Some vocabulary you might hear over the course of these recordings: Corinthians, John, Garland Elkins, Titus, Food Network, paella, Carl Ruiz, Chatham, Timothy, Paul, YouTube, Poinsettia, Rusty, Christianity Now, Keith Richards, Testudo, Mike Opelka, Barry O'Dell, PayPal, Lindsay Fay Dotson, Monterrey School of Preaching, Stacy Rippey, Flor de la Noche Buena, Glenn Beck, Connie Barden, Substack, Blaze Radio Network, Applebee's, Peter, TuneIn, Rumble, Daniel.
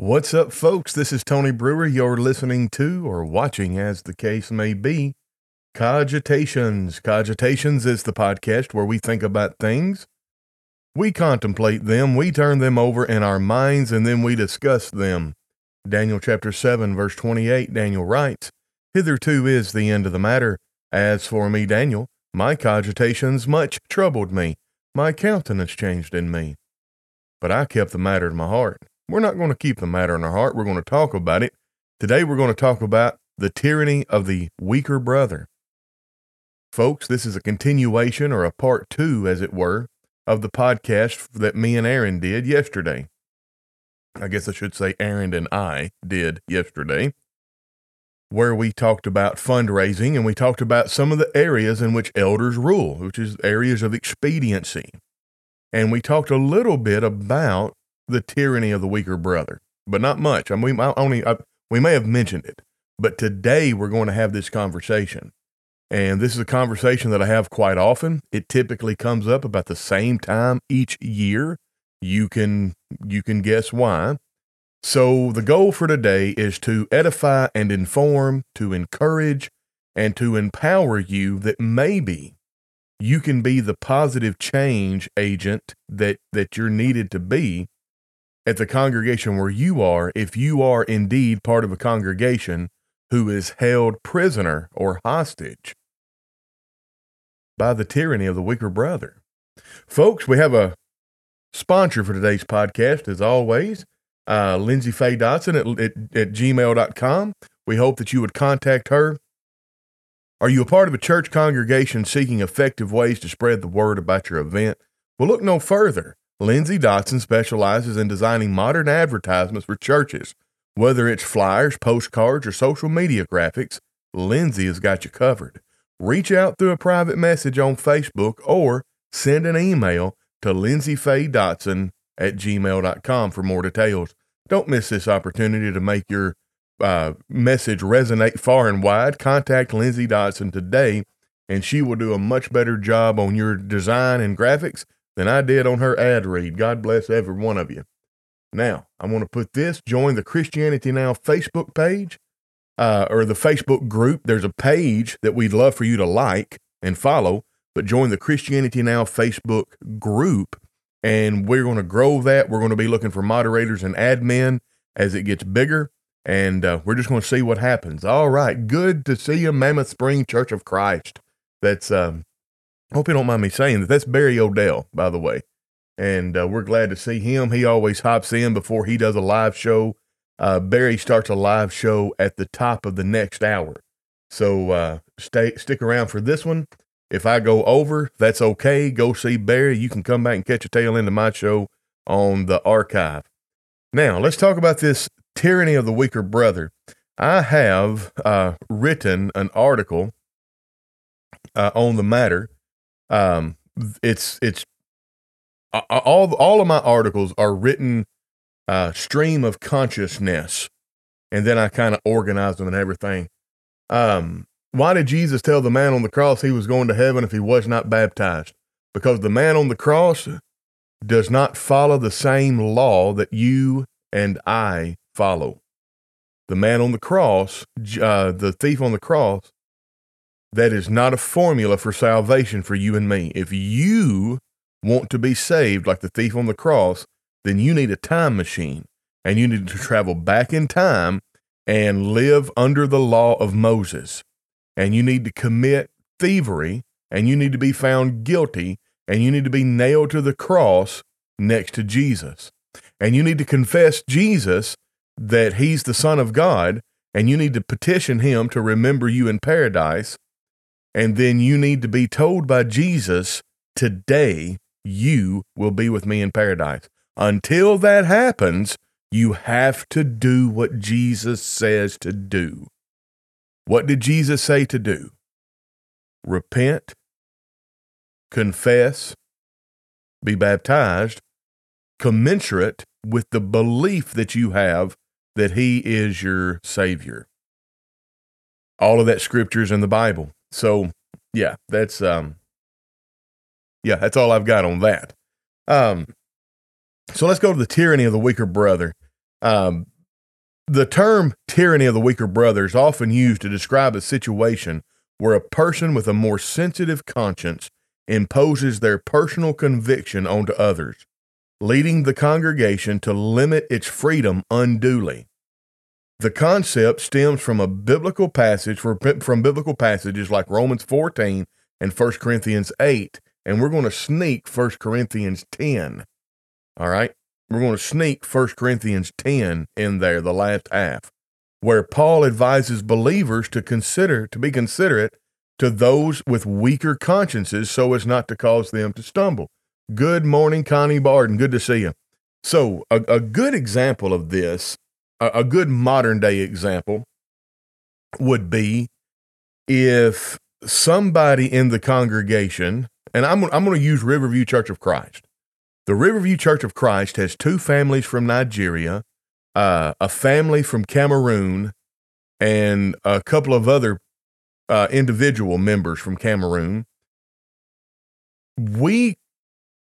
What's up, folks? This is Tony Brewer. You're listening to, or watching, as the case may be, Cogitations. Cogitations is the podcast where we think about things, we contemplate them, we turn them over in our minds, and then we discuss them. Daniel chapter 7, verse 28, Daniel writes, "Hitherto is the end of the matter. As for me, Daniel, my cogitations much troubled me. My countenance changed in me. But I kept the matter in my heart." We're not going to keep the matter in our heart. We're going to talk about it. Today, we're going to talk about the tyranny of the weaker brother. Folks, this is a continuation, or a part two, as it were, of the podcast that me and Aaron did yesterday. I guess I should say Aaron and I did yesterday, where we talked about fundraising, and we talked about some of the areas in which elders rule, which is areas of expediency. And we talked a little bit about the tyranny of the weaker brother, but not much. I mean, we may have mentioned it, but today we're going to have this conversation. And this is a conversation that I have quite often. It typically comes up about the same time each year. You can guess why. So the goal for today is to edify and inform, to encourage, and to empower you that maybe you can be the positive change agent that you're needed to be at the congregation where you are, if you are indeed part of a congregation who is held prisoner or hostage by the tyranny of the weaker brother. Folks, we have a sponsor for today's podcast, as always, Lindsay Fay Dotson at gmail.com. We hope that you would contact her. Are you a part of a church congregation seeking effective ways to spread the word about your event? Well, look no further. Lindsay Dotson specializes in designing modern advertisements for churches. Whether it's flyers, postcards, or social media graphics, Lindsay has got you covered. Reach out through a private message on Facebook or send an email to lindsayfaydotson at gmail.com for more details. Don't miss this opportunity to make your message resonate far and wide. Contact Lindsay Dotson today, and she will do a much better job on your design and graphics than I did on her ad read. God bless every one of you. Now, I want to put this, join the Christianity Now Facebook page, or the Facebook group. There's a page that we'd love for you to like and follow, but join the Christianity Now Facebook group, and we're going to grow that. We're going to be looking for moderators and admin as it gets bigger, and we're just going to see what happens. All right, good to see you, Mammoth Spring Church of Christ. That's, hope you don't mind me saying that. That's Barry O'Dell, by the way. And we're glad to see him. He always hops in before he does a live show. Barry starts a live show at the top of the next hour. So stick around for this one. If I go over, that's okay. Go see Barry. You can come back and catch a tail end of my show on the archive. Now, let's talk about this tyranny of the weaker brother. I have written an article on the matter. It's all of my articles are written stream of consciousness, and then I kind of organize them and everything. Why did Jesus tell the man on the cross he was going to heaven if he was not baptized? Because the man on the cross does not follow the same law that you and I follow. The man on the cross, the thief on the cross, that is not a formula for salvation for you and me. If you want to be saved like the thief on the cross, then you need a time machine, and you need to travel back in time and live under the law of Moses. And you need to commit thievery, and you need to be found guilty, and you need to be nailed to the cross next to Jesus. And you need to confess Jesus that he's the Son of God, and you need to petition him to remember you in paradise. And then you need to be told by Jesus, today you will be with me in paradise. Until that happens, you have to do what Jesus says to do. What did Jesus say to do? Repent, confess, be baptized, commensurate with the belief that you have that he is your Savior. All of that scripture is in the Bible. So, yeah, that's all I've got on that. So let's go to the tyranny of the weaker brother. The term tyranny of the weaker brother is often used to describe a situation where a person with a more sensitive conscience imposes their personal conviction onto others, leading the congregation to limit its freedom unduly. The concept stems from biblical passages like Romans 14 and 1 Corinthians 8, and we're going to sneak 1 Corinthians 10. All right? We're going to sneak 1 Corinthians 10 in there, the last half, where Paul advises believers to be considerate to those with weaker consciences so as not to cause them to stumble. Good morning, Connie Barden. Good to see you. So a good example of this, a good modern day example would be if somebody in the congregation, and I'm going to use Riverview Church of Christ. The Riverview Church of Christ has two families from Nigeria, a family from Cameroon, and a couple of other individual members from Cameroon. We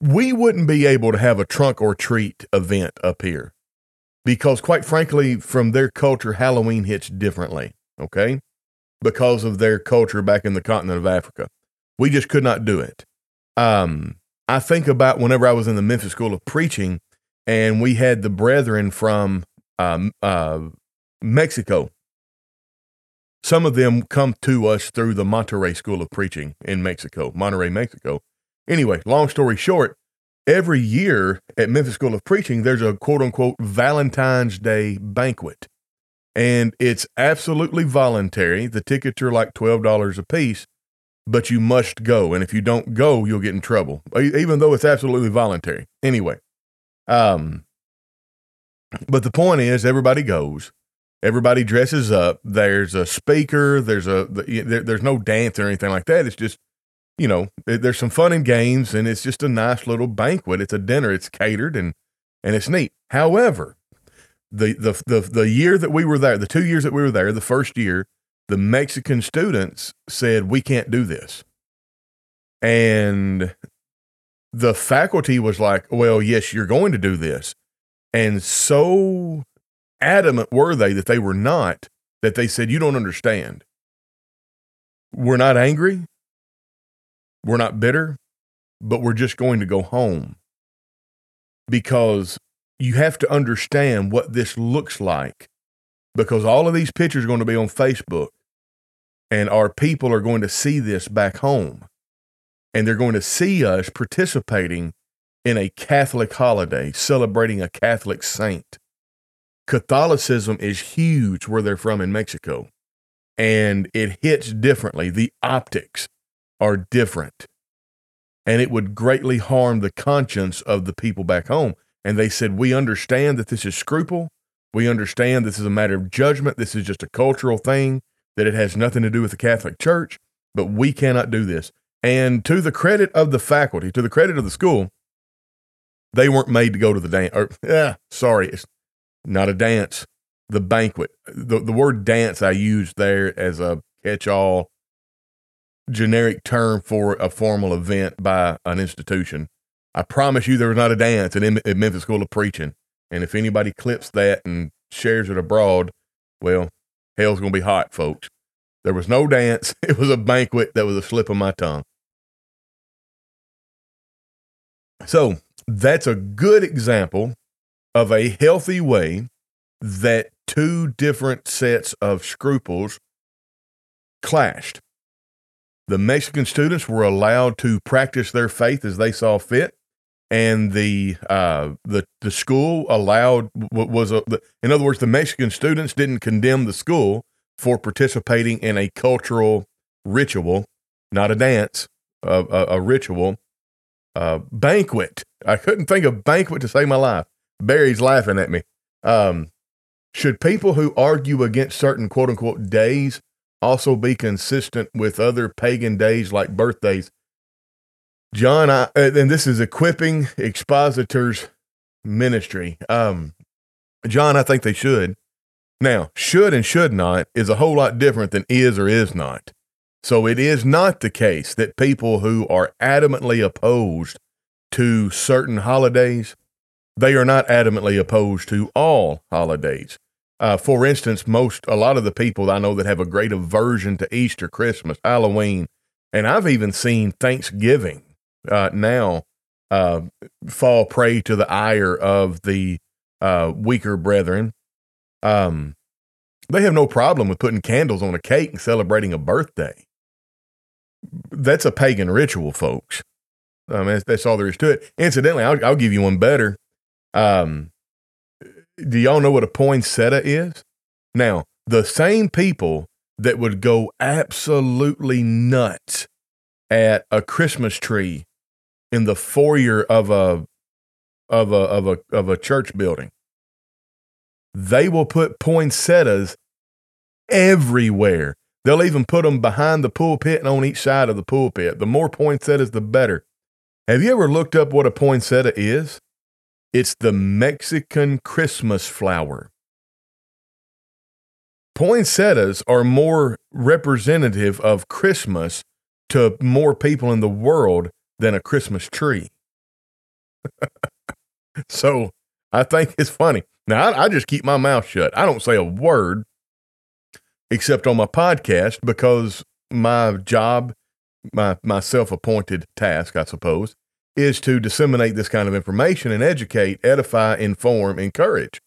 wouldn't be able to have a trunk or treat event up here because, quite frankly, from their culture, Halloween hits differently, okay? Because of their culture back in the continent of Africa. We just could not do it. I think about whenever I was in the Memphis School of Preaching and we had the brethren from Mexico. Some of them come to us through the Monterrey School of Preaching in Monterrey, Mexico. Anyway, long story short, every year at Memphis School of Preaching, there's a quote-unquote Valentine's Day banquet, and it's absolutely voluntary. The tickets are like $12 a piece, but you must go, and if you don't go, you'll get in trouble, even though it's absolutely voluntary. Anyway, but the point is everybody goes. Everybody dresses up. There's a speaker. There's no dance or anything like that. It's just, you know, there's some fun and games, and it's just a nice little banquet. It's a dinner. It's catered, and it's neat. However, the year that we were there, the 2 years that we were there, the first year, the Mexican students said, we can't do this. And the faculty was like, well, yes, you're going to do this. And so adamant were they that they were not, that they said, you don't understand. We're not angry. We're not bitter, but we're just going to go home because you have to understand what this looks like, because all of these pictures are going to be on Facebook and our people are going to see this back home, and they're going to see us participating in a Catholic holiday, celebrating a Catholic saint. Catholicism is huge where they're from in Mexico, and it hits differently. The optics are different, and it would greatly harm the conscience of the people back home. And they said, we understand that this is scruple. We understand this is a matter of judgment. This is just a cultural thing, that it has nothing to do with the Catholic Church, but we cannot do this. And to the credit of the faculty, to the credit of the school, they weren't made to go to the dance. It's not a dance. The banquet. The word dance I used there as a catch-all generic term for a formal event by an institution. I promise you there was not a dance at Memphis School of Preaching. And if anybody clips that and shares it abroad, well, hell's going to be hot, folks. There was no dance. It was a banquet. That was a slip of my tongue. So that's a good example of a healthy way that two different sets of scruples clashed. The Mexican students were allowed to practice their faith as they saw fit, and the school in other words, the Mexican students didn't condemn the school for participating in a cultural ritual, not a dance, a ritual, banquet. I couldn't think of banquet to save my life. Barry's laughing at me. Should people who argue against certain quote-unquote days also be consistent with other pagan days like birthdays? John, and this is Equipping Expositors' Ministry. John, I think they should. Now, should and should not is a whole lot different than is or is not. So it is not the case that people who are adamantly opposed to certain holidays They are not adamantly opposed to all holidays. For instance, a lot of the people I know that have a great aversion to Easter, Christmas, Halloween, and I've even seen Thanksgiving now fall prey to the ire of the weaker brethren. They have no problem with putting candles on a cake and celebrating a birthday. That's a pagan ritual, folks. That's all there is to it. Incidentally, I'll give you one better. Do y'all know what a poinsettia is? Now, the same people that would go absolutely nuts at a Christmas tree in the foyer of a church building, they will put poinsettias everywhere. They'll even put them behind the pulpit and on each side of the pulpit. The more poinsettias, the better. Have you ever looked up what a poinsettia is? It's the Mexican Christmas flower. Poinsettias are more representative of Christmas to more people in the world than a Christmas tree. So I think it's funny. Now, I just keep my mouth shut. I don't say a word except on my podcast because my job, my self-appointed task, I suppose, is to disseminate this kind of information and educate, edify, inform, encourage.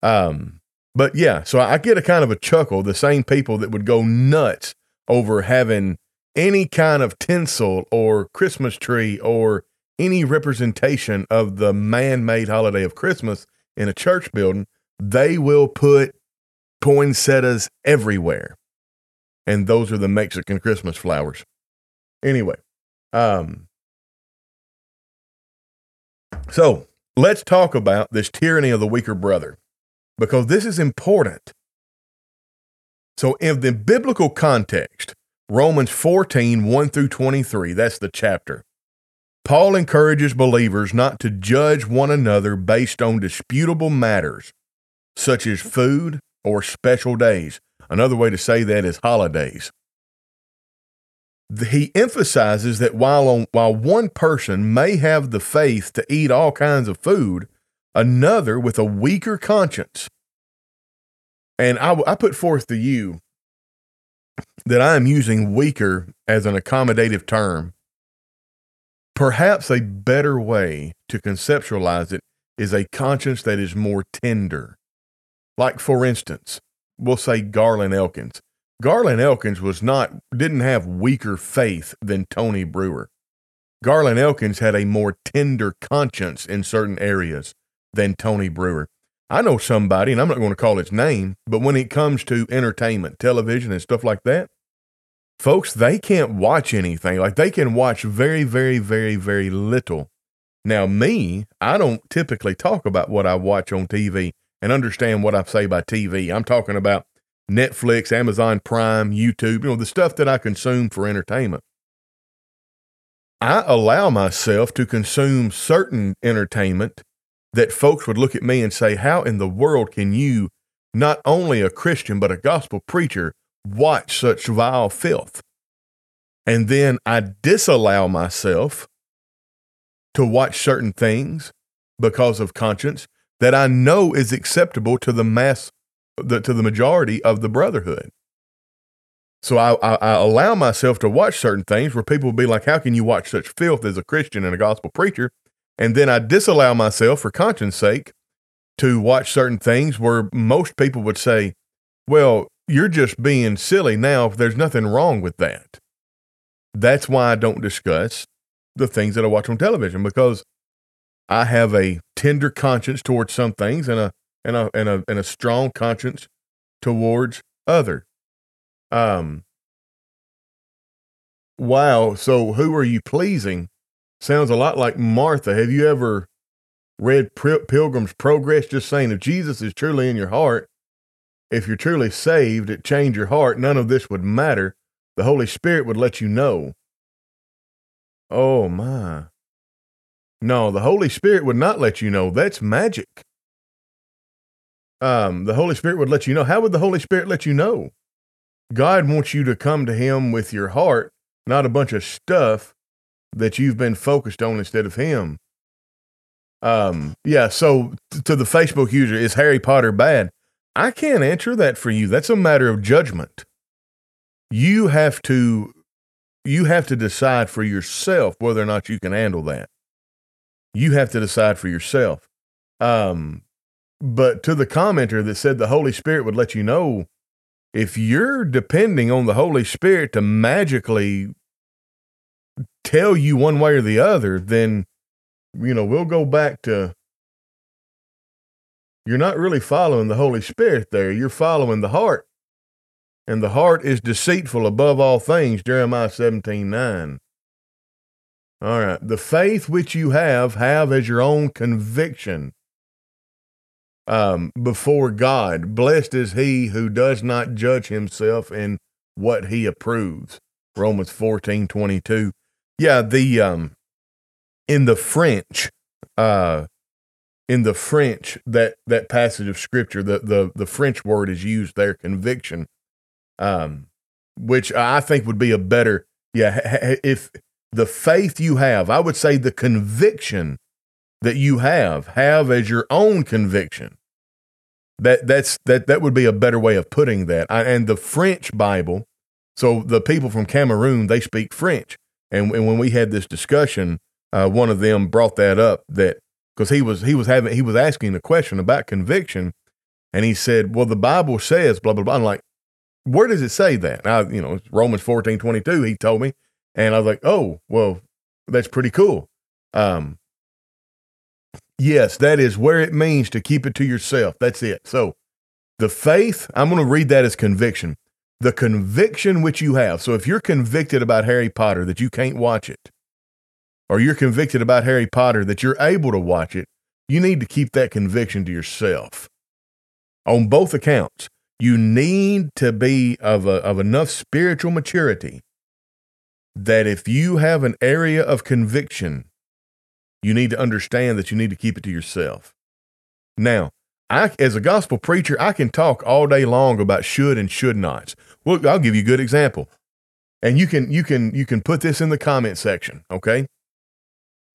But yeah, so I get a kind of a chuckle. The same people that would go nuts over having any kind of tinsel or Christmas tree or any representation of the man-made holiday of Christmas in a church building, they will put poinsettias everywhere. And those are the Mexican Christmas flowers. Anyway, so let's talk about this tyranny of the weaker brother, because this is important. So in the biblical context, Romans 14, 1 through 23, that's the chapter. Paul encourages believers not to judge one another based on disputable matters, such as food or special days. Another way to say that is holidays. He emphasizes that while one person may have the faith to eat all kinds of food, another with a weaker conscience. And I put forth to you that I am using weaker as an accommodative term. Perhaps a better way to conceptualize it is a conscience that is more tender. Like, for instance, we'll say Garland Elkins. Garland Elkins didn't have weaker faith than Tony Brewer. Garland Elkins had a more tender conscience in certain areas than Tony Brewer. I know somebody, and I'm not going to call his name, but when it comes to entertainment, television, and stuff like that, folks, they can't watch anything. Like, they can watch very, very, very, very little. Now, me, I don't typically talk about what I watch on TV and understand what I say by TV. I'm talking about Netflix, Amazon Prime, YouTube, the stuff that I consume for entertainment. I allow myself to consume certain entertainment that folks would look at me and say, how in the world can you, not only a Christian, but a gospel preacher, watch such vile filth? And then I disallow myself to watch certain things because of conscience that I know is acceptable to the mass, to the majority of the brotherhood. So I allow myself to watch certain things where people will be like, how can you watch such filth as a Christian and a gospel preacher? And then I disallow myself for conscience sake to watch certain things where most people would say, well, you're just being silly now. There's nothing wrong with that. That's why I don't discuss the things that I watch on television, because I have a tender conscience towards some things and a strong conscience towards other. Wow. So who are you pleasing? Sounds a lot like Martha. Have you ever read Pilgrim's Progress? Just saying, if Jesus is truly in your heart, if you're truly saved, it changed your heart. None of this would matter. The Holy Spirit would let you know. Oh my. No, the Holy Spirit would not let you know. That's magic. The Holy Spirit would let you know. How would the Holy Spirit let you know? God wants you to come to him with your heart, not a bunch of stuff that you've been focused on instead of him. Yeah, so to the Facebook user, is Harry Potter bad? I can't answer that for you. That's a matter of judgment. You have to decide for yourself whether or not you can handle that. You have to decide for yourself. But to the commenter that said the Holy Spirit would let you know, if you're depending on the Holy Spirit to magically tell you one way or the other, then, you know, we'll go back to, you're not really following the Holy Spirit there. You're following the heart. And the heart is deceitful above all things, Jeremiah 17:9. All right. The faith which you have as your own conviction before God. Blessed is he who does not judge himself in what he approves. Romans 14:22. Yeah, in the French, that passage of scripture, the French word is used there, conviction, which I think would be a better, if the faith you have, I would say the conviction that you have as your own conviction. That would be a better way of putting that. And the French Bible, so the people from Cameroon, they speak French. And when we had this discussion, one of them brought that up, that because he was asking the question about conviction, and he said, "Well, the Bible says blah blah blah." I'm like, "Where does it say that?" It's Romans 14:22. He told me, and I was like, "Oh, well, that's pretty cool." Yes, that is where it means to keep it to yourself. That's it. So, the faith. I'm going to read that as conviction. The conviction which you have. So if you're convicted about Harry Potter that you can't watch it, or you're convicted about Harry Potter that you're able to watch it, you need to keep that conviction to yourself. On both accounts, you need to be of enough spiritual maturity that if you have an area of conviction, you need to understand that you need to keep it to yourself. Now, as a gospel preacher, I can talk all day long about should and should nots. Well, I'll give you a good example, and you can put this in the comment section. Okay,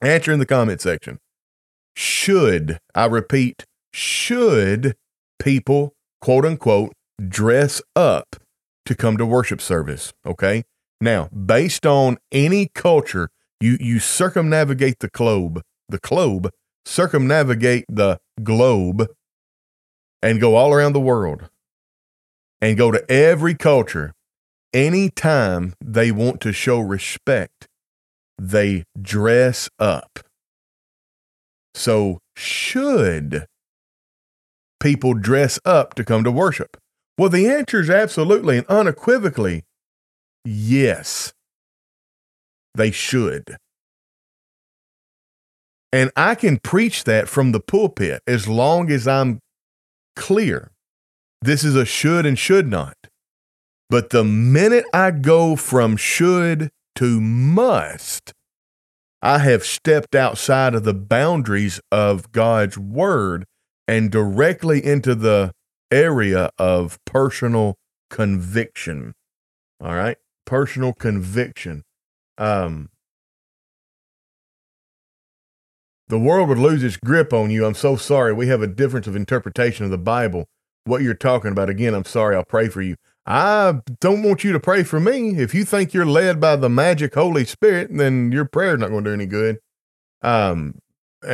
answer in the comment section. Should, I repeat, should people, quote unquote, dress up to come to worship service? Okay, now based on any culture, you circumnavigate the globe, circumnavigate the globe, and go all around the world and go to every culture. Anytime they want to show respect, they dress up. So should people dress up to come to worship? Well, the answer is absolutely and unequivocally yes, they should. And I can preach that from the pulpit as long as I'm clear. This is a should and should not. But the minute I go from should to must, I have stepped outside of the boundaries of God's word and directly into the area of personal conviction. All right. Personal conviction. The world would lose its grip on you. I'm so sorry. We have a difference of interpretation of the Bible. What you're talking about, again, I'm sorry. I'll pray for you. I don't want you to pray for me. If you think you're led by the magic Holy Spirit, then your prayer's not going to do any good. And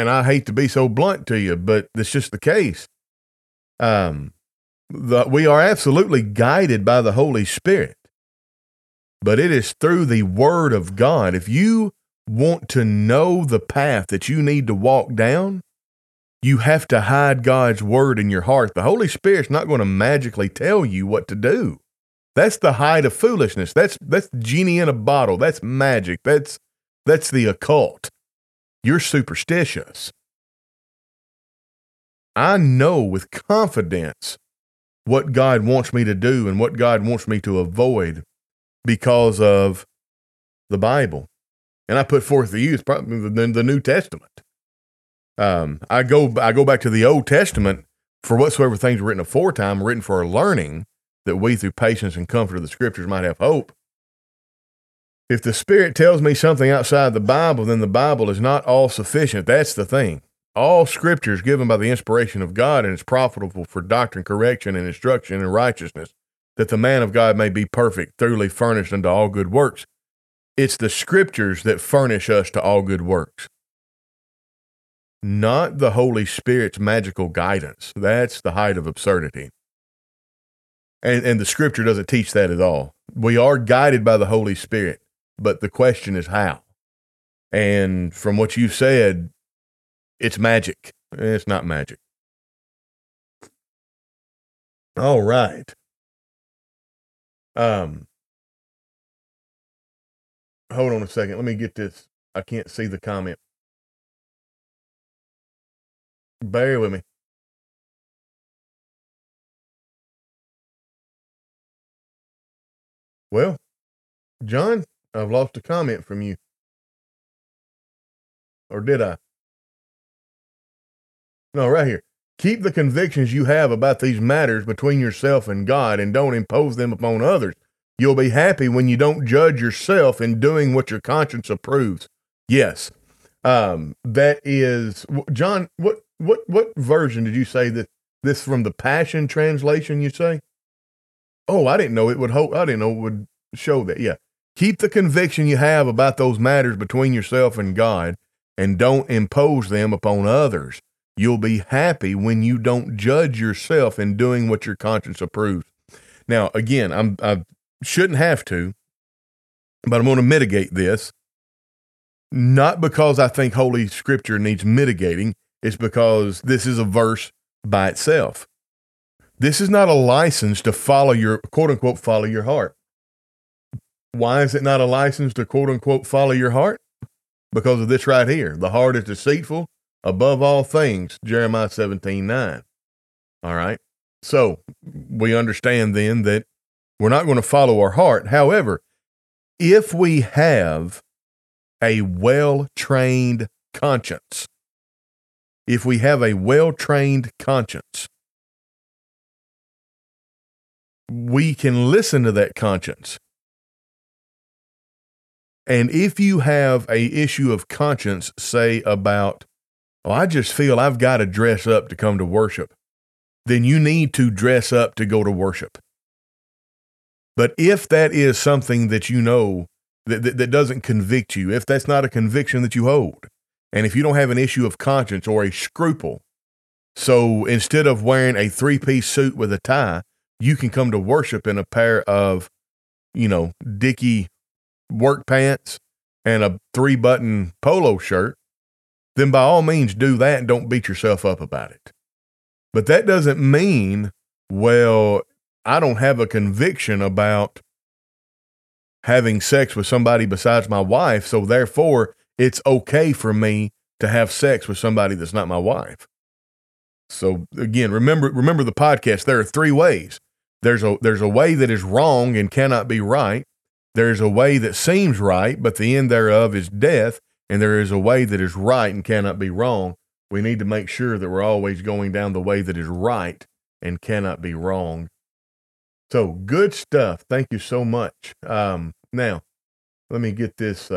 I hate to be so blunt to you, but that's just the case. We are absolutely guided by the Holy Spirit, but it is through the Word of God. If you want to know the path that you need to walk down, you have to hide God's word in your heart. The Holy Spirit's not going to magically tell you what to do. That's the height of foolishness. That's genie in a bottle. That's magic. That's the occult. You're superstitious. I know with confidence what God wants me to do and what God wants me to avoid because of the Bible. And I put forth the use, probably the New Testament. I go back to the Old Testament. For whatsoever things were written aforetime, written for our learning, that we through patience and comfort of the Scriptures might have hope. If the Spirit tells me something outside the Bible, then the Bible is not all sufficient. That's the thing. All Scripture is given by the inspiration of God and is profitable for doctrine, correction, and instruction in righteousness, that the man of God may be perfect, thoroughly furnished unto all good works. It's the Scriptures that furnish us to all good works, not the Holy Spirit's magical guidance. That's the height of absurdity. And the Scripture doesn't teach that at all. We are guided by the Holy Spirit, but the question is how. And from what you said, it's magic. It's not magic. All right. Hold on a second. Let me get this. I can't see the comment. Bear with me. Well, John, I've lost a comment from you. Or did I? No, right here. Keep the convictions you have about these matters between yourself and God and don't impose them upon others. You'll be happy when you don't judge yourself in doing what your conscience approves. Yes. That is, John, what version did you say that this from the Passion Translation, you say? Oh, I didn't know it would show that. Yeah. Keep the conviction you have about those matters between yourself and God and don't impose them upon others. You'll be happy when you don't judge yourself in doing what your conscience approves. Now, again, I shouldn't have to, but I'm going to mitigate this. Not because I think Holy Scripture needs mitigating. It's because this is a verse by itself. This is not a license to follow your, quote unquote, follow your heart. Why is it not a license to, quote unquote, follow your heart? Because of this right here. The heart is deceitful above all things, Jeremiah 17:9. All right. So we understand then that we're not going to follow our heart. However, if we have a well-trained conscience, we can listen to that conscience. And if you have a issue of conscience, say about, oh, I just feel I've got to dress up to come to worship, then you need to dress up to go to worship. But if that is something that you know that doesn't convict you, if that's not a conviction that you hold, and if you don't have an issue of conscience or a scruple, so instead of wearing a three-piece suit with a tie, you can come to worship in a pair of, Dickie work pants and a 3-button polo shirt, then by all means do that and don't beat yourself up about it. But that doesn't mean, well, I don't have a conviction about having sex with somebody besides my wife, so therefore it's okay for me to have sex with somebody that's not my wife. So again, remember the podcast. There are three ways. There's a way that is wrong and cannot be right. There is a way that seems right, but the end thereof is death. And there is a way that is right and cannot be wrong. We need to make sure that we're always going down the way that is right and cannot be wrong. So good stuff. Thank you so much. Now, let me get this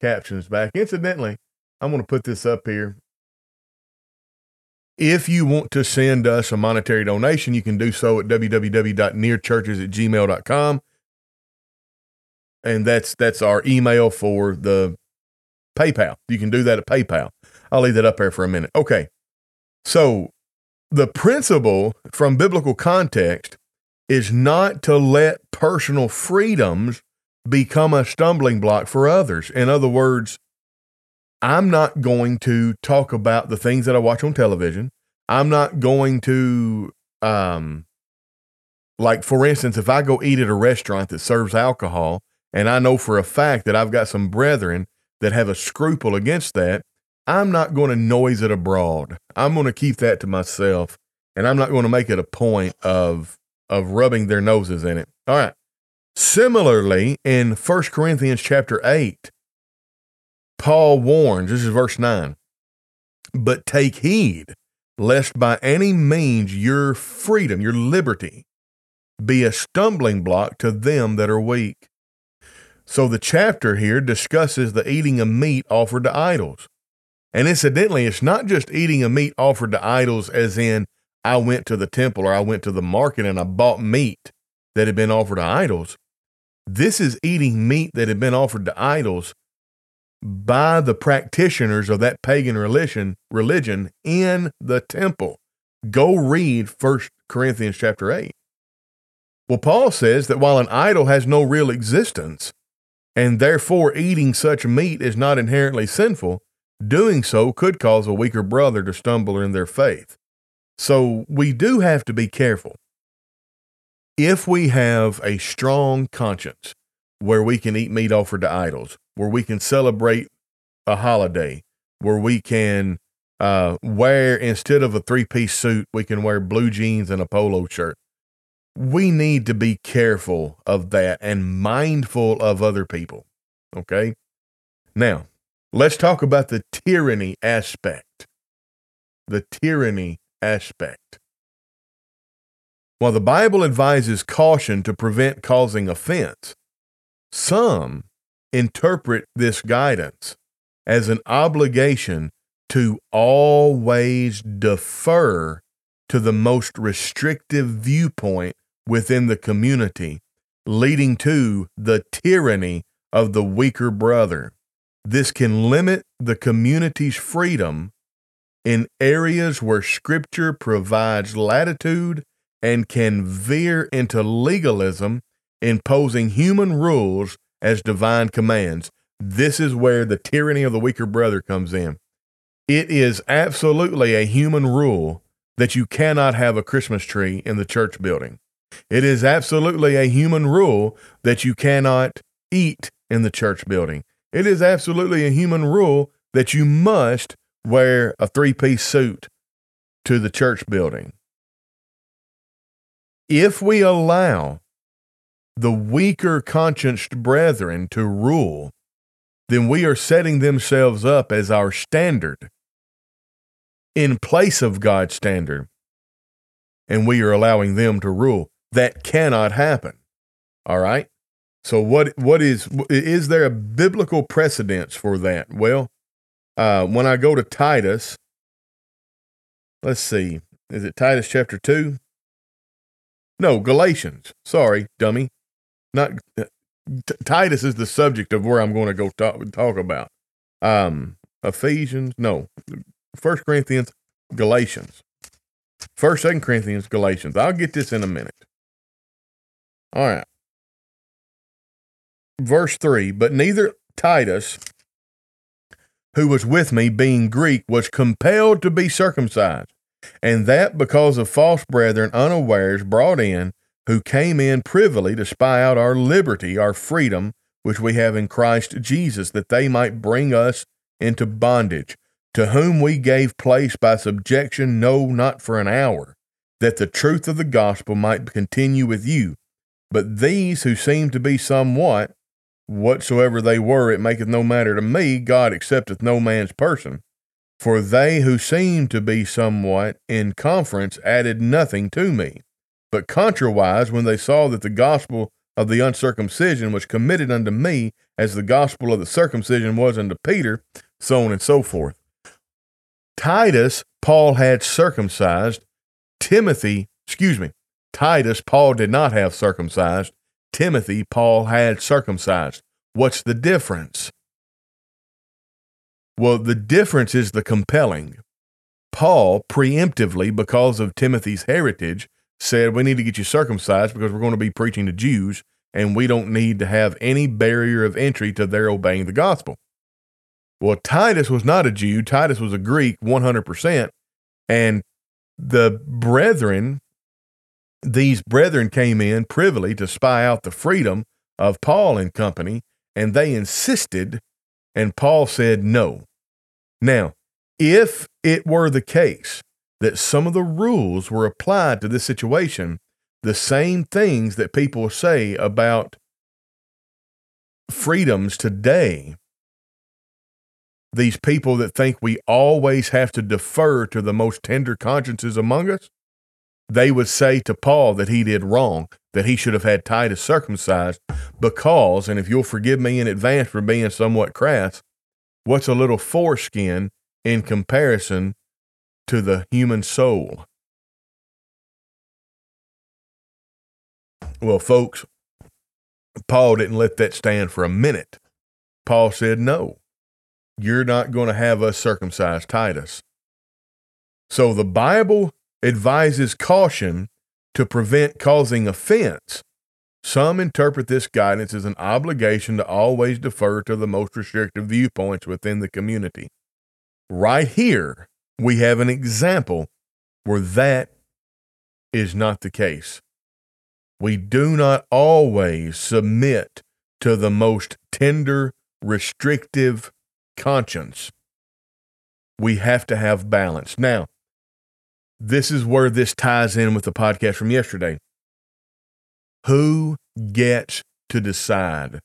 captions back. Incidentally, I'm going to put this up here. If you want to send us a monetary donation, you can do so at www.nearchurches@gmail.com. And that's our email for the PayPal. You can do that at PayPal. I'll leave that up there for a minute. Okay. So the principle from biblical context is not to let personal freedoms become a stumbling block for others. In other words, I'm not going to talk about the things that I watch on television. I'm not going to, for instance, if I go eat at a restaurant that serves alcohol and I know for a fact that I've got some brethren that have a scruple against that, I'm not going to noise it abroad. I'm going to keep that to myself, and I'm not going to make it a point of rubbing their noses in it. All right. Similarly, in 1 Corinthians chapter 8, Paul warns, this is verse 9, but take heed, lest by any means your freedom, your liberty, be a stumbling block to them that are weak. So the chapter here discusses the eating of meat offered to idols. And incidentally, it's not just eating a meat offered to idols as in I went to the temple or I went to the market and I bought meat that had been offered to idols. This is eating meat that had been offered to idols by the practitioners of that pagan religion in the temple. Go read 1 Corinthians chapter 8. Well, Paul says that while an idol has no real existence, and therefore eating such meat is not inherently sinful, doing so could cause a weaker brother to stumble in their faith. So we do have to be careful. If we have a strong conscience where we can eat meat offered to idols, where we can celebrate a holiday, where we can wear, instead of a three-piece suit, we can wear blue jeans and a polo shirt. We need to be careful of that and mindful of other people, okay? Now, let's talk about the tyranny aspect. The tyranny aspect. While the Bible advises caution to prevent causing offense, some interpret this guidance as an obligation to always defer to the most restrictive viewpoint within the community, leading to the tyranny of the weaker brother. This can limit the community's freedom in areas where Scripture provides latitude and can veer into legalism, imposing human rules as divine commands. This is where the tyranny of the weaker brother comes in. It is absolutely a human rule that you cannot have a Christmas tree in the church building. It is absolutely a human rule that you cannot eat in the church building. It is absolutely a human rule that you must wear a three-piece suit to the church building. If we allow the weaker conscienced brethren to rule, then we are setting themselves up as our standard in place of God's standard, and we are allowing them to rule. That cannot happen. All right? So is there a biblical precedence for that? Well, when I go to Titus, let's see, is it Titus chapter 2? No, Galatians. Sorry, dummy. Titus is the subject of where I'm going to go talk about. Ephesians, no. 1 Corinthians, Galatians. 2 Corinthians, Galatians. I'll get this in a minute. All right. Verse 3, but neither Titus, who was with me, being Greek, was compelled to be circumcised, and that because of false brethren unawares brought in, who came in privily to spy out our liberty, our freedom, which we have in Christ Jesus, that they might bring us into bondage, to whom we gave place by subjection, no, not for an hour, that the truth of the gospel might continue with you. But these who seem to be somewhat, whatsoever they were, it maketh no matter to me, God accepteth no man's person. For they who seemed to be somewhat in conference added nothing to me. But contrariwise, when they saw that the gospel of the uncircumcision was committed unto me, as the gospel of the circumcision was unto Peter, so on and so forth. Titus, Paul had circumcised. Titus, Paul did not have circumcised. Timothy, Paul had circumcised. What's the difference? Well, the difference is the compelling. Paul preemptively, because of Timothy's heritage, said we need to get you circumcised because we're going to be preaching to Jews and we don't need to have any barrier of entry to their obeying the gospel. Well, Titus was not a Jew. Titus was a Greek, 100%. And these brethren came in privily to spy out the freedom of Paul and company, and they insisted, and Paul said no. Now, if it were the case that some of the rules were applied to this situation, the same things that people say about freedoms today, these people that think we always have to defer to the most tender consciences among us, they would say to Paul that he did wrong, that he should have had Titus circumcised because, and if you'll forgive me in advance for being somewhat crass, what's a little foreskin in comparison to the human soul. Well, folks, Paul didn't let that stand for a minute. Paul said, no, you're not going to have us circumcise Titus. So the Bible advises caution to prevent causing offense. Some interpret this guidance as an obligation to always defer to the most restrictive viewpoints within the community. Right here, we have an example where that is not the case. We do not always submit to the most tender, restrictive conscience. We have to have balance. Now, this is where this ties in with the podcast from yesterday. Who gets to decide?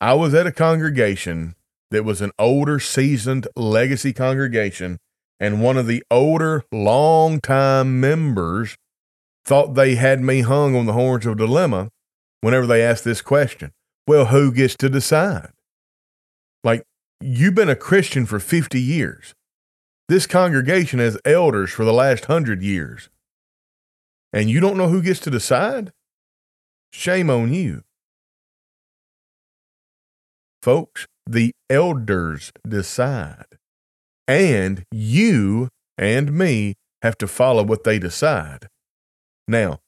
I was at a congregation that was an older, seasoned legacy congregation, and one of the older, long-time members thought they had me hung on the horns of dilemma whenever they asked this question. Well, who gets to decide? Like, you've been a Christian for 50 years. This congregation has elders for the last 100 years. And you don't know who gets to decide? Shame on you. Folks, the elders decide. And you and me have to follow what they decide. Now,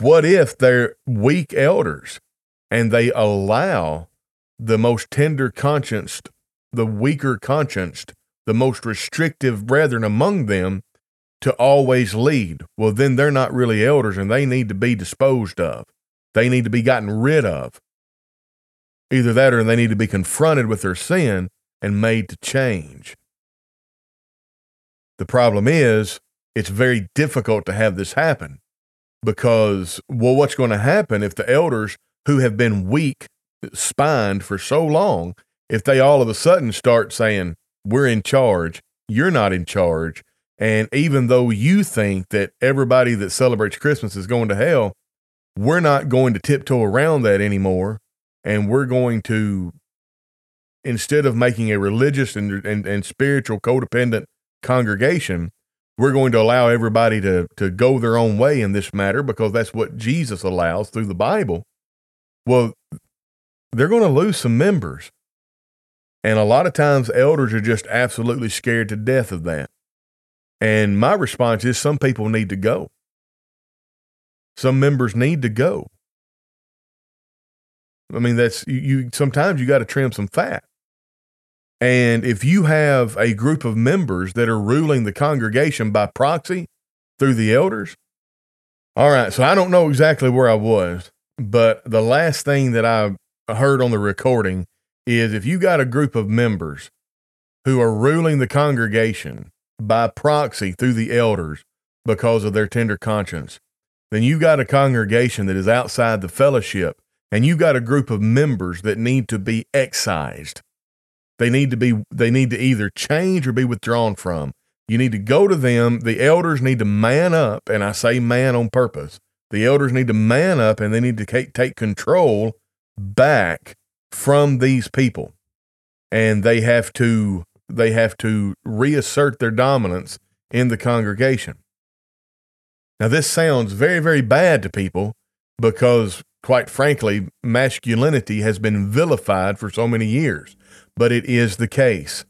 what if they're weak elders and they allow the most tender conscienced, the weaker conscienced, the most restrictive brethren among them to always lead? Well, then they're not really elders and they need to be disposed of. They need to be gotten rid of. Either that or they need to be confronted with their sin and made to change. The problem is, it's very difficult to have this happen because, well, what's going to happen if the elders who have been weak-spined for so long, if they all of a sudden start saying, we're in charge, you're not in charge, and even though you think that everybody that celebrates Christmas is going to hell, we're not going to tiptoe around that anymore, and we're going to, instead of making a religious and spiritual codependent congregation, we're going to allow everybody to go their own way in this matter because that's what Jesus allows through the Bible. Well, they're going to lose some members. And a lot of times elders are just absolutely scared to death of that. And my response is some people need to go. Some members need to go. I mean, sometimes you got to trim some fat. And if you have a group of members that are ruling the congregation by proxy through the elders, all right, so I don't know exactly where I was, but the last thing that I heard on the recording is if you got a group of members who are ruling the congregation by proxy through the elders because of their tender conscience, then you got a congregation that is outside the fellowship, and you got a group of members that need to be excised. They need to either change or be withdrawn from. You need to go to them. The elders need to man up, and I say man on purpose. The elders need to man up, and they need to take control back from these people, and they have to reassert their dominance in the congregation. Now, this sounds very, very bad to people because, quite frankly, masculinity has been vilified for so many years. But it is the case.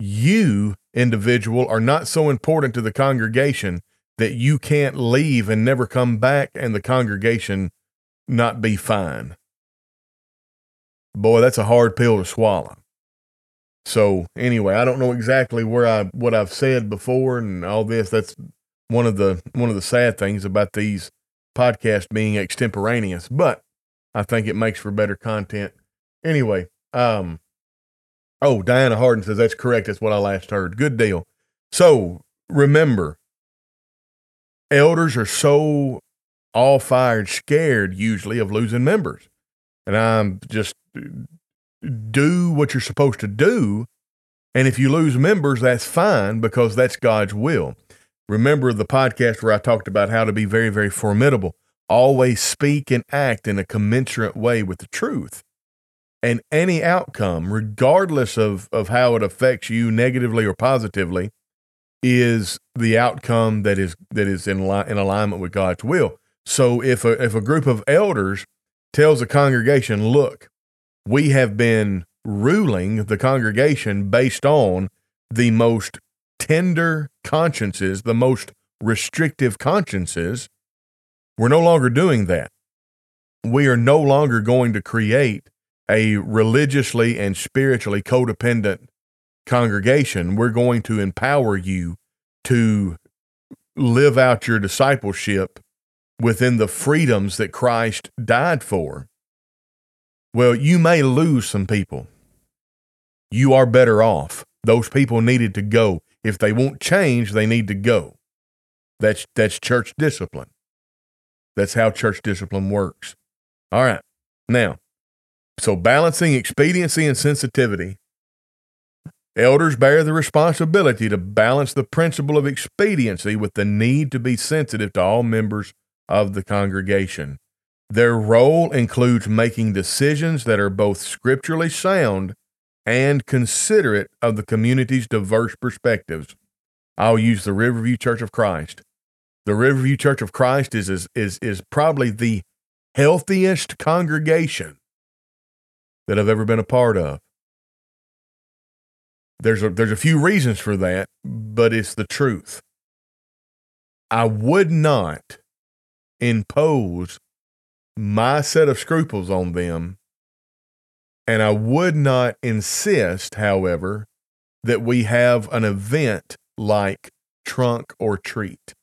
You, individual, are not so important to the congregation that you can't leave and never come back and the congregation not be fine. Boy, that's a hard pill to swallow. So anyway, I don't know exactly what I've said before and all this. That's one of the sad things about these podcasts being extemporaneous, but I think it makes for better content. Anyway, oh, Diana Harden says, that's correct. That's what I last heard. Good deal. So remember, elders are so all fired, scared usually of losing members. And I'm just do what you're supposed to do. And if you lose members, that's fine because that's God's will. Remember the podcast where I talked about how to be very, very formidable. Always speak and act in a commensurate way with the truth. and any outcome, regardless of how it affects you negatively or positively, is the outcome that is in alignment with God's will. So if a group of elders tells a congregation, look, we have been ruling the congregation based on the most tender consciences, the most restrictive consciences, we're no longer doing that. We are no longer going to create a religiously and spiritually codependent congregation. We're going to empower you to live out your discipleship within the freedoms that Christ died for. Well, you may lose some people. You are better off. Those people needed to go. If they won't change, they need to go. That's church discipline. That's how church discipline works. All right. Now, so balancing expediency and sensitivity. Elders bear the responsibility to balance the principle of expediency with the need to be sensitive to all members of the congregation. Their role includes making decisions that are both scripturally sound and considerate of the community's diverse perspectives. I'll use the Riverview Church of Christ. The Riverview Church of Christ is probably the healthiest congregation that I've ever been a part of. There's a few reasons for that, but it's the truth. I would not impose my set of scruples on them, and I would not insist, however, that we have an event like Trunk or Treat,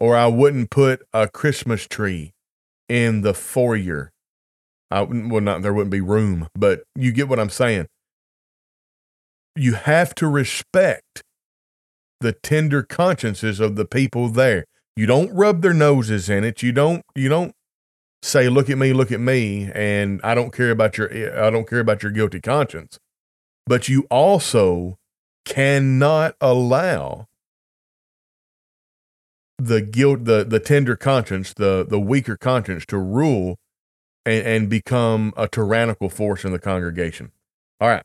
or I wouldn't put a Christmas tree in the foyer. There wouldn't be room, but you get what I'm saying. You have to respect the tender consciences of the people there. You don't rub their noses in it. You don't say, look at me, and I don't care about your guilty conscience. But you also cannot allow the guilt, the tender conscience, the weaker conscience to rule and become a tyrannical force in the congregation. All right.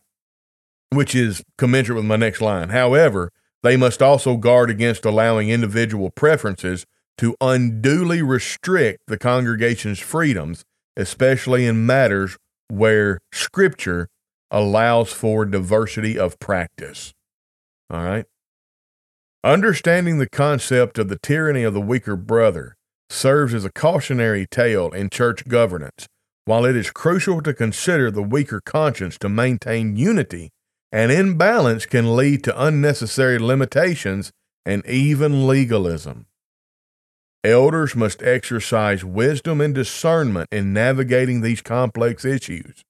Which is commensurate with my next line. However, they must also guard against allowing individual preferences to unduly restrict the congregation's freedoms, especially in matters where Scripture allows for diversity of practice. All right? Understanding the concept of the tyranny of the weaker brother serves as a cautionary tale in church governance. While it is crucial to consider the weaker conscience to maintain unity, an imbalance can lead to unnecessary limitations and even legalism. Elders must exercise wisdom and discernment in navigating these complex issues,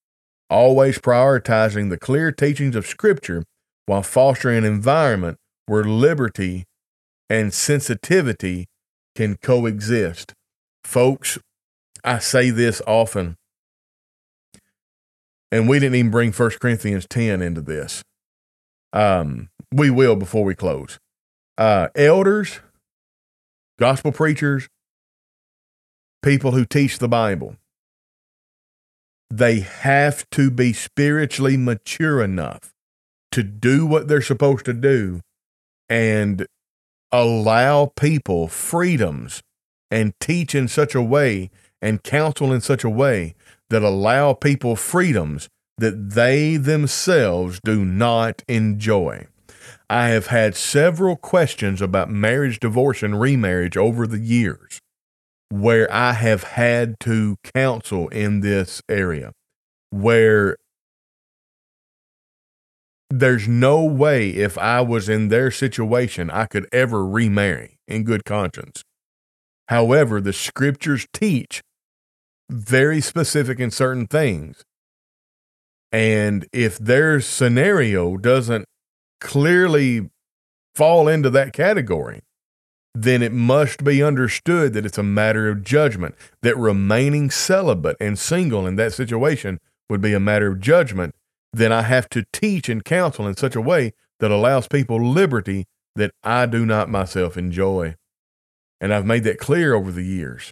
always prioritizing the clear teachings of Scripture while fostering an environment where liberty and sensitivity can coexist. Folks, I say this often, and we didn't even bring 1 Corinthians 10 into this. We will before we close. Elders, gospel preachers, people who teach the Bible, they have to be spiritually mature enough to do what they're supposed to do and allow people freedoms and teach in such a way and counsel in such a way that allow people freedoms that they themselves do not enjoy. I have had several questions about marriage, divorce, and remarriage over the years where I have had to counsel in this area, where there's no way if I was in their situation I could ever remarry in good conscience. However, the Scriptures teach very specific in certain things, and if their scenario doesn't clearly fall into that category, then it must be understood that it's a matter of judgment, that remaining celibate and single in that situation would be a matter of judgment. Then I have to teach and counsel in such a way that allows people liberty that I do not myself enjoy. And I've made that clear over the years.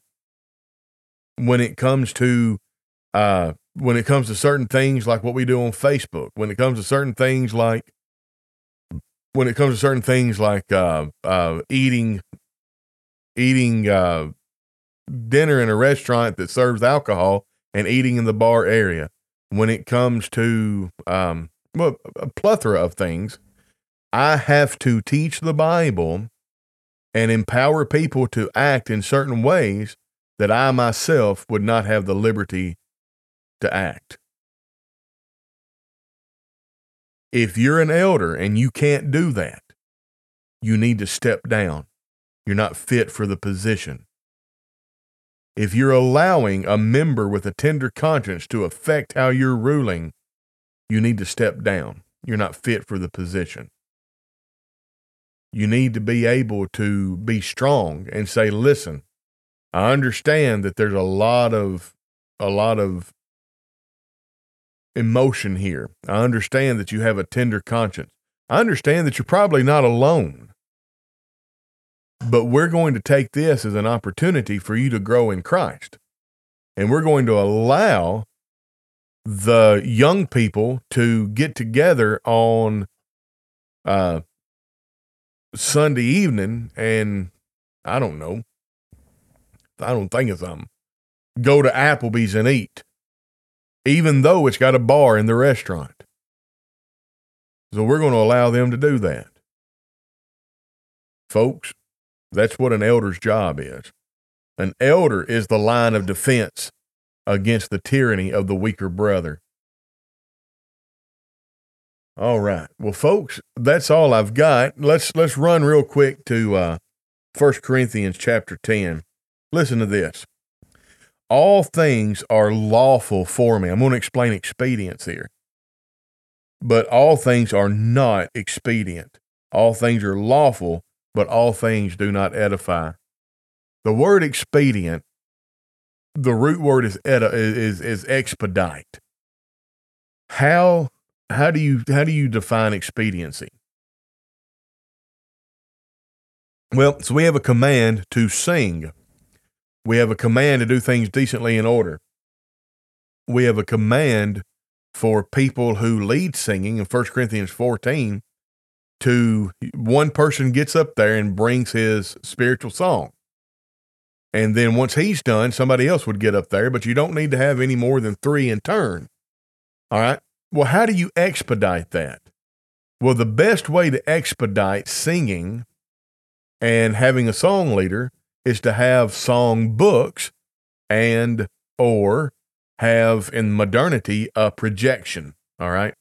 When it comes to when it comes to certain things like what we do on Facebook, when it comes to certain things like eating dinner in a restaurant that serves alcohol and eating in the bar area, when it comes to a plethora of things, I have to teach the Bible and empower people to act in certain ways that I myself would not have the liberty to act. If you're an elder and you can't do that, you need to step down. You're not fit for the position. If you're allowing a member with a tender conscience to affect how you're ruling, you need to step down. You're not fit for the position. You need to be able to be strong and say, listen, I understand that there's a lot of emotion here. I understand that you have a tender conscience. I understand that you're probably not alone, but we're going to take this as an opportunity for you to grow in Christ. And we're going to allow the young people to get together on Sunday evening, and go to Applebee's and eat, even though it's got a bar in the restaurant. So we're going to allow them to do that. Folks, that's what an elder's job is. An elder is the line of defense against the tyranny of the weaker brother. All right. Well, folks, that's all I've got. Let's run real quick to 1 Corinthians chapter 10. Listen to this. All things are lawful for me. I'm going to explain expedience here. But all things are not expedient. All things are lawful, but all things do not edify. The word expedient, the root word is expedite. How do you define expediency? Well, so we have a command to sing. We have a command to do things decently in order. We have a command for people who lead singing in 1 Corinthians 14 to one person gets up there and brings his spiritual song. And then once he's done, somebody else would get up there, but you don't need to have any more than three in turn. All right. Well, how do you expedite that? Well, the best way to expedite singing and having a song leader is to have song books and or have, in modernity, a projection, all right?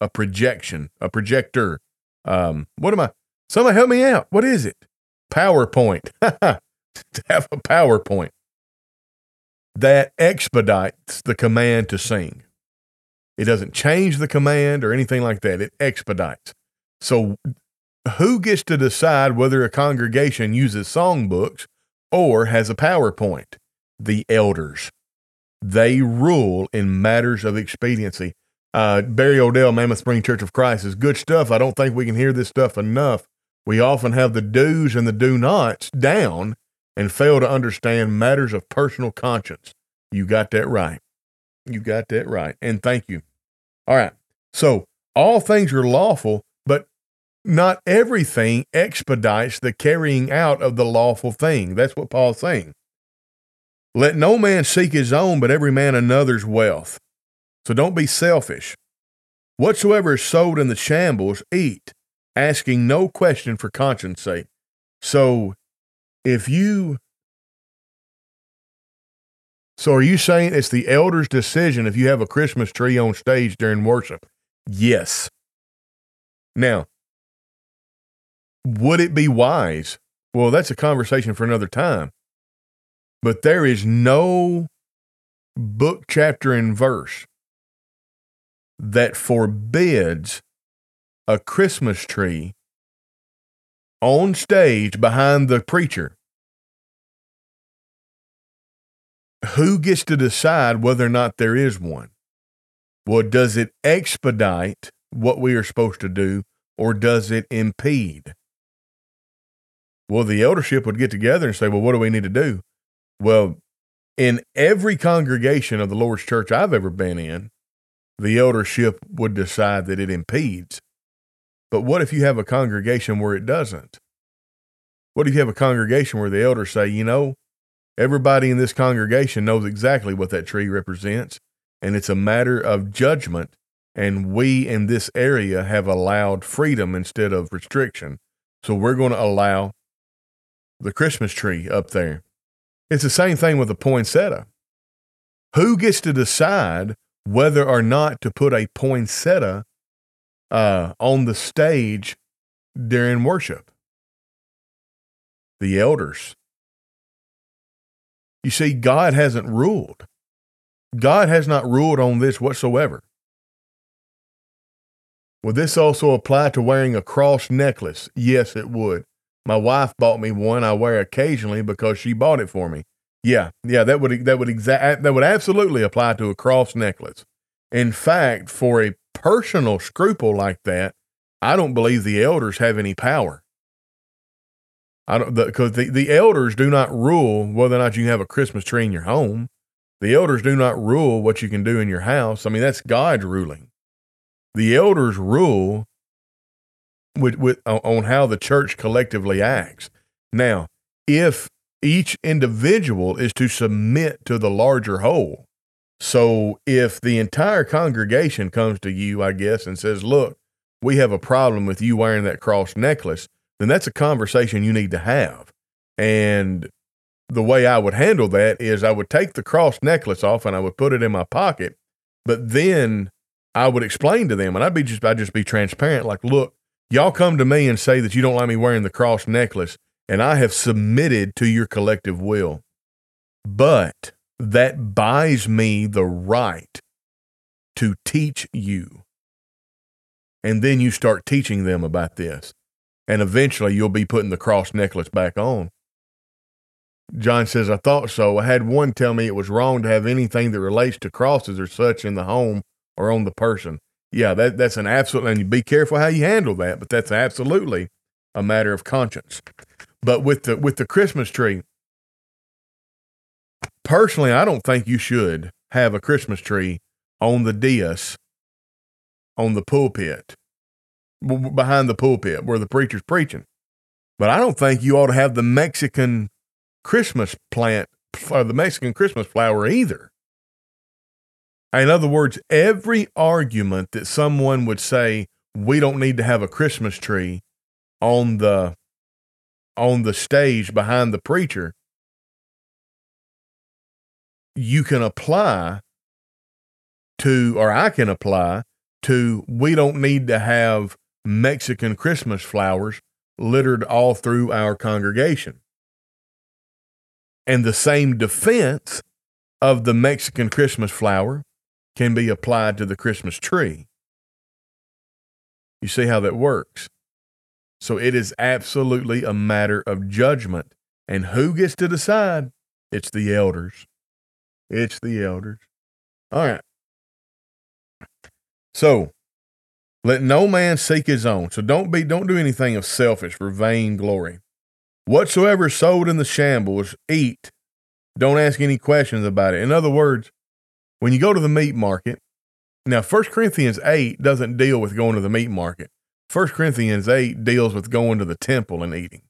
A projection, a projector. Somebody help me out. What is it? PowerPoint. To have a PowerPoint. That expedites the command to sing. It doesn't change the command or anything like that. It expedites. So who gets to decide whether a congregation uses songbooks or has a PowerPoint? The elders. They rule in matters of expediency. Barry O'Dell, Mammoth Spring Church of Christ, is good stuff. I don't think we can hear this stuff enough. We often have the do's and the do-nots down and fail to understand matters of personal conscience. You got that right. You got that right. And thank you. All right. So all things are lawful, but not everything expedites the carrying out of the lawful thing. That's what Paul's saying. Let no man seek his own, but every man another's wealth. So don't be selfish. Whatsoever is sold in the shambles, eat, asking no question for conscience sake. So So are you saying it's the elder's decision if you have a Christmas tree on stage during worship? Yes. Now, would it be wise? Well, that's a conversation for another time. But there is no book, chapter, and verse that forbids a Christmas tree on stage behind the preacher. Who gets to decide whether or not there is one? Well, does it expedite what we are supposed to do, or does it impede? Well, the eldership would get together and say, well, what do we need to do? Well, In every congregation of the Lord's church I've ever been in, the eldership would decide that it impedes. But what if you have a congregation where it doesn't? What if you have a congregation where the elders say, you know, everybody in this congregation knows exactly what that tree represents, and it's a matter of judgment, and we in this area have allowed freedom instead of restriction, so we're going to allow the Christmas tree up there. It's the same thing with a poinsettia. Who gets to decide whether or not to put a poinsettia on the stage during worship? The elders. You see, God hasn't ruled. God has not ruled on this whatsoever. Would this also apply to wearing a cross necklace? Yes, it would. My wife bought me one I wear occasionally because she bought it for me. Yeah, that would absolutely apply to a cross necklace. In fact, for a personal scruple like that, I don't believe the elders have any power. Because the elders do not rule whether or not you have a Christmas tree in your home. The elders do not rule what you can do in your house. I mean, that's God's ruling. The elders rule on how the church collectively acts. Now, if each individual is to submit to the larger whole, so if the entire congregation comes to you, I guess, and says, look, we have a problem with you wearing that cross necklace, then that's a conversation you need to have. And the way I would handle that is I would take the cross necklace off and I would put it in my pocket, but then I would explain to them, and I'd just be transparent, like, look, y'all come to me and say that you don't like me wearing the cross necklace, and I have submitted to your collective will. But that buys me the right to teach you. And then you start teaching them about this. And eventually you'll be putting the cross necklace back on. John says, I thought so. I had one tell me it was wrong to have anything that relates to crosses or such in the home or on the person. Yeah, that's an absolute, and you be careful how you handle that, but that's absolutely a matter of conscience. But with the Christmas tree, personally, I don't think you should have a Christmas tree on the dais, on the pulpit, behind the pulpit where the preacher's preaching. But I don't think you ought to have the Mexican Christmas plant or the Mexican Christmas flower either. In other words, every argument that someone would say, we don't need to have a Christmas tree on the stage behind the preacher, you can apply to, or I can apply to, we don't need to have Mexican Christmas flowers littered all through our congregation. And the same defense of the Mexican Christmas flower can be applied to the Christmas tree. You see how that works? So it is absolutely a matter of judgment. And who gets to decide? It's the elders. It's the elders. All right. So let no man seek his own. So don't do anything of selfish for vain glory. Whatsoever is sold in the shambles, eat. Don't ask any questions about it. In other words, when you go to the meat market, now 1 Corinthians 8 doesn't deal with going to the meat market. 1 Corinthians 8 deals with going to the temple and eating.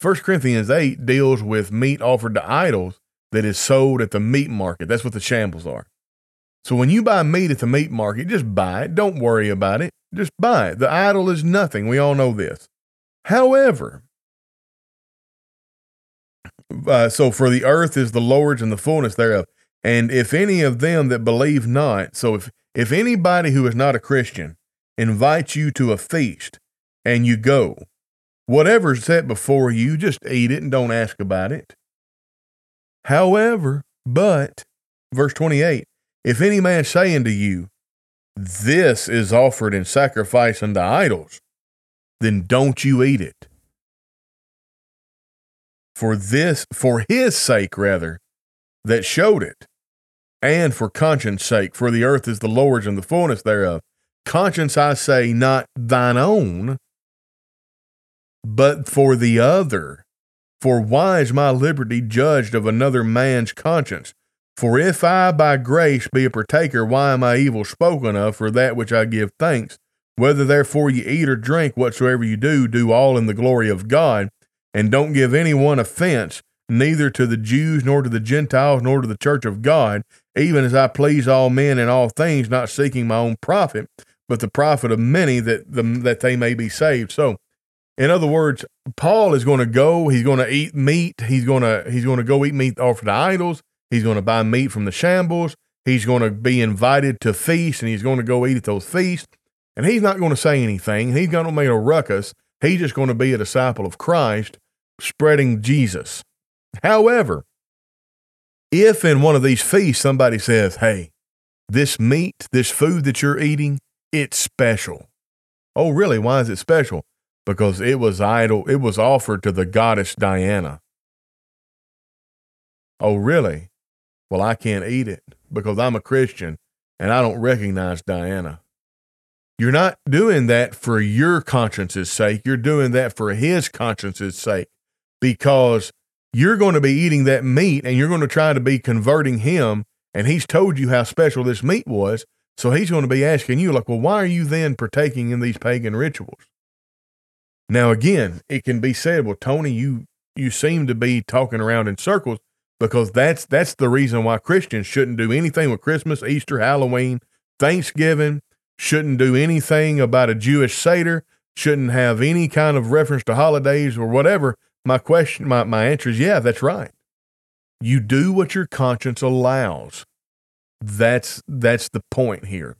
1 Corinthians 8 deals with meat offered to idols that is sold at the meat market. That's what the shambles are. So when you buy meat at the meat market, just buy it. Don't worry about it. Just buy it. The idol is nothing. We all know this. However, so for the earth is the Lord's and the fullness thereof. And if any of them that believe not, so if anybody who is not a Christian invites you to a feast and you go, whatever's set before you, just eat it and don't ask about it. However, but, verse 28, if any man say unto you, this is offered in sacrifice unto idols, then don't you eat it. For his sake, rather, that showed it, and for conscience sake, for the earth is the Lord's and the fullness thereof. Conscience, I say, not thine own, but for the other. For why is my liberty judged of another man's conscience? For if I by grace be a partaker, why am I evil spoken of for that which I give thanks? Whether therefore you eat or drink, whatsoever you do, do all in the glory of God, and don't give anyone offense, neither to the Jews, nor to the Gentiles, nor to the church of God, even as I please all men in all things, not seeking my own profit, but the profit of many, that they may be saved. So, in other words, Paul is going to go, he's going to eat meat, he's going to go eat meat offered to idols, he's going to buy meat from the shambles, he's going to be invited to feasts, and he's going to go eat at those feasts, and he's not going to say anything, he's not going to make a ruckus, he's just going to be a disciple of Christ, spreading Jesus. However, if in one of these feasts somebody says, hey, this meat, this food that you're eating, it's special. Oh, really? Why is it special? Because it was offered to the goddess Diana. Oh, really? Well, I can't eat it because I'm a Christian and I don't recognize Diana. You're not doing that for your conscience's sake. You're doing that for his conscience's sake, because you're going to be eating that meat and you're going to try to be converting him, and he's told you how special this meat was, so he's going to be asking you, like, well, why are you then partaking in these pagan rituals? Now, again, it can be said, well, Tony, you seem to be talking around in circles, because that's the reason why Christians shouldn't do anything with Christmas, Easter, Halloween, Thanksgiving, shouldn't do anything about a Jewish Seder, shouldn't have any kind of reference to holidays or whatever. My question, my answer is, yeah, that's right. You do what your conscience allows. That's the point here.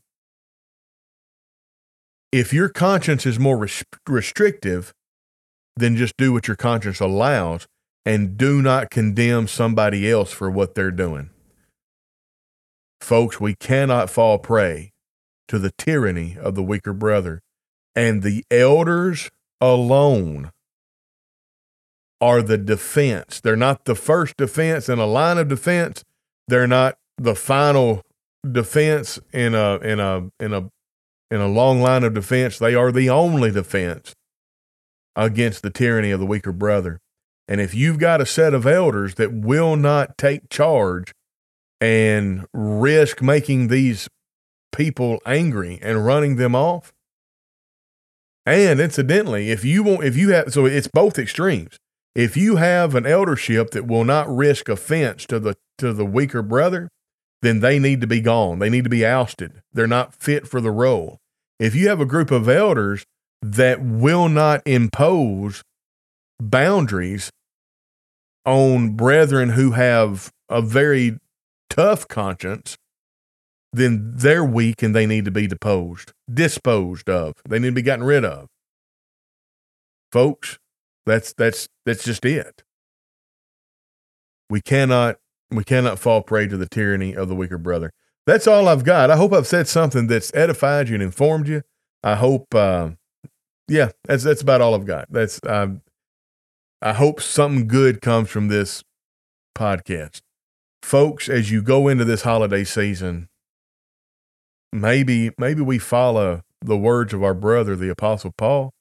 If your conscience is more restrictive, then just do what your conscience allows and do not condemn somebody else for what they're doing. Folks, we cannot fall prey to the tyranny of the weaker brother, and the elders alone are the defense. They're not the first defense in a line of defense. They're not the final defense in a long line of defense. They are the only defense against the tyranny of the weaker brother. And if you've got a set of elders that will not take charge and risk making these people angry and running them off, and incidentally, so it's both extremes. If you have an eldership that will not risk offense to the weaker brother, then they need to be gone. They need to be ousted. They're not fit for the role. If you have a group of elders that will not impose boundaries on brethren who have a very tough conscience, then they're weak and they need to be disposed of. They need to be gotten rid of. Folks, that's just it. We cannot fall prey to the tyranny of the weaker brother. That's all I've got. I hope I've said something that's edified you and informed you. I hope, that's about all I've got. I hope something good comes from this podcast, folks. As you go into this holiday season, maybe we follow the words of our brother, the Apostle Paul.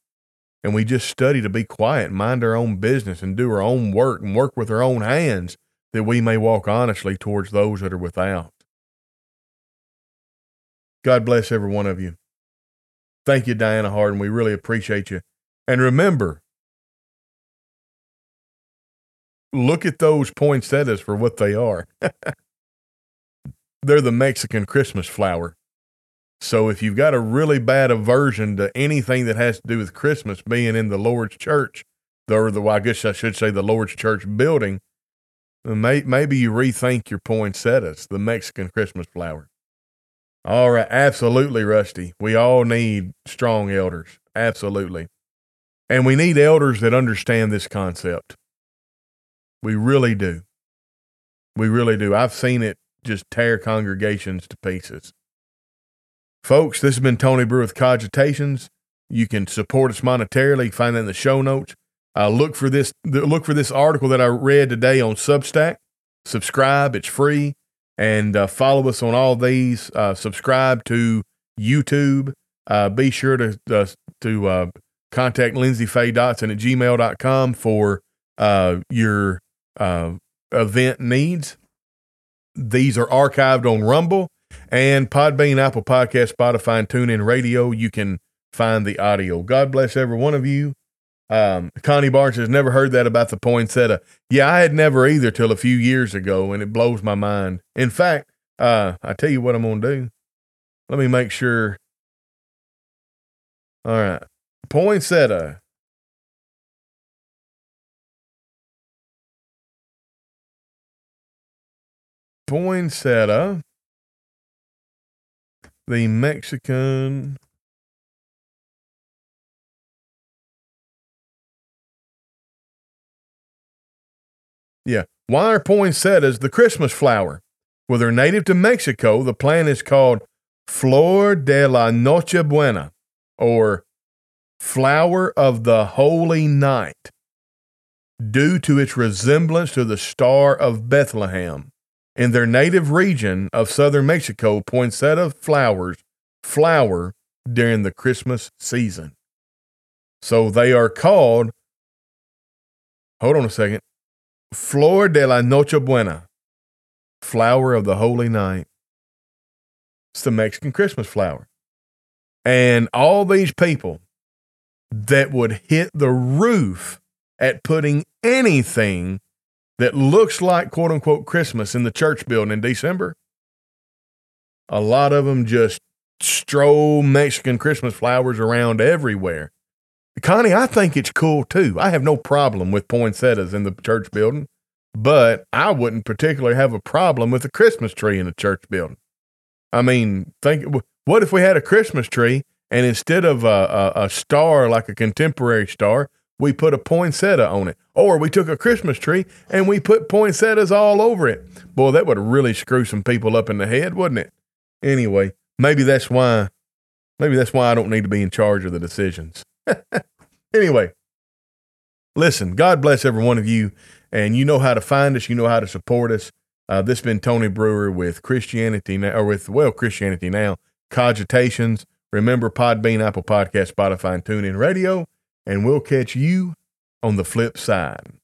And we just study to be quiet, mind our own business, and do our own work, and work with our own hands, that we may walk honestly towards those that are without. God bless every one of you. Thank you, Diana Harden. We really appreciate you. And remember, look at those poinsettias for what they are. They're the Mexican Christmas flower. So if you've got a really bad aversion to anything that has to do with Christmas being in the Lord's church, I guess I should say the Lord's church building, maybe you rethink your poinsettias, the Mexican Christmas flower. All right, absolutely, Rusty. We all need strong elders, absolutely. And we need elders that understand this concept. We really do. We really do. I've seen it just tear congregations to pieces. Folks, this has been Tony Brewer with Cogitations. You can support us monetarily. Find that in the show notes. Look for this article that I read today on Substack. Subscribe. It's free. And follow us on all these. Subscribe to YouTube. Be sure to contact Lindsay Fay Dotson at gmail.com for your event needs. These are archived on Rumble and Podbean, Apple Podcast, Spotify, and TuneIn Radio. You can find the audio. God bless every one of you. Connie Barnes has never heard that about the poinsettia. Yeah, I had never either till a few years ago, and it blows my mind. In fact, I tell you what I'm going to do. Let me make sure. All right. Poinsettia. Poinsettia. The Mexican... Yeah. Why are poinsettias the Christmas flower? Well, they're native to Mexico. The plant is called Flor de la Noche Buena, or Flower of the Holy Night, due to its resemblance to the Star of Bethlehem. In their native region of southern Mexico, poinsettia flowers flower during the Christmas season. So they are called, hold on a second, Flor de la Noche Buena, Flower of the Holy Night. It's the Mexican Christmas flower. And all these people that would hit the roof at putting anything that looks like quote unquote Christmas in the church building in December, a lot of them just stroll Mexican Christmas flowers around everywhere. Connie, I think it's cool too. I have no problem with poinsettias in the church building, but I wouldn't particularly have a problem with a Christmas tree in a church building. I mean, what if we had a Christmas tree and instead of a star, like a contemporary star, we put a poinsettia on it? Or we took a Christmas tree and we put poinsettias all over it. Boy, that would really screw some people up in the head, wouldn't it? Anyway, maybe that's why I don't need to be in charge of the decisions. Anyway, listen, God bless every one of you, and you know how to find us. You know how to support us. This has been Tony Brewer with Christianity Now, Christianity Now, Cogitations. Remember Podbean, Apple Podcast, Spotify, and TuneIn Radio, and we'll catch you on the flip side.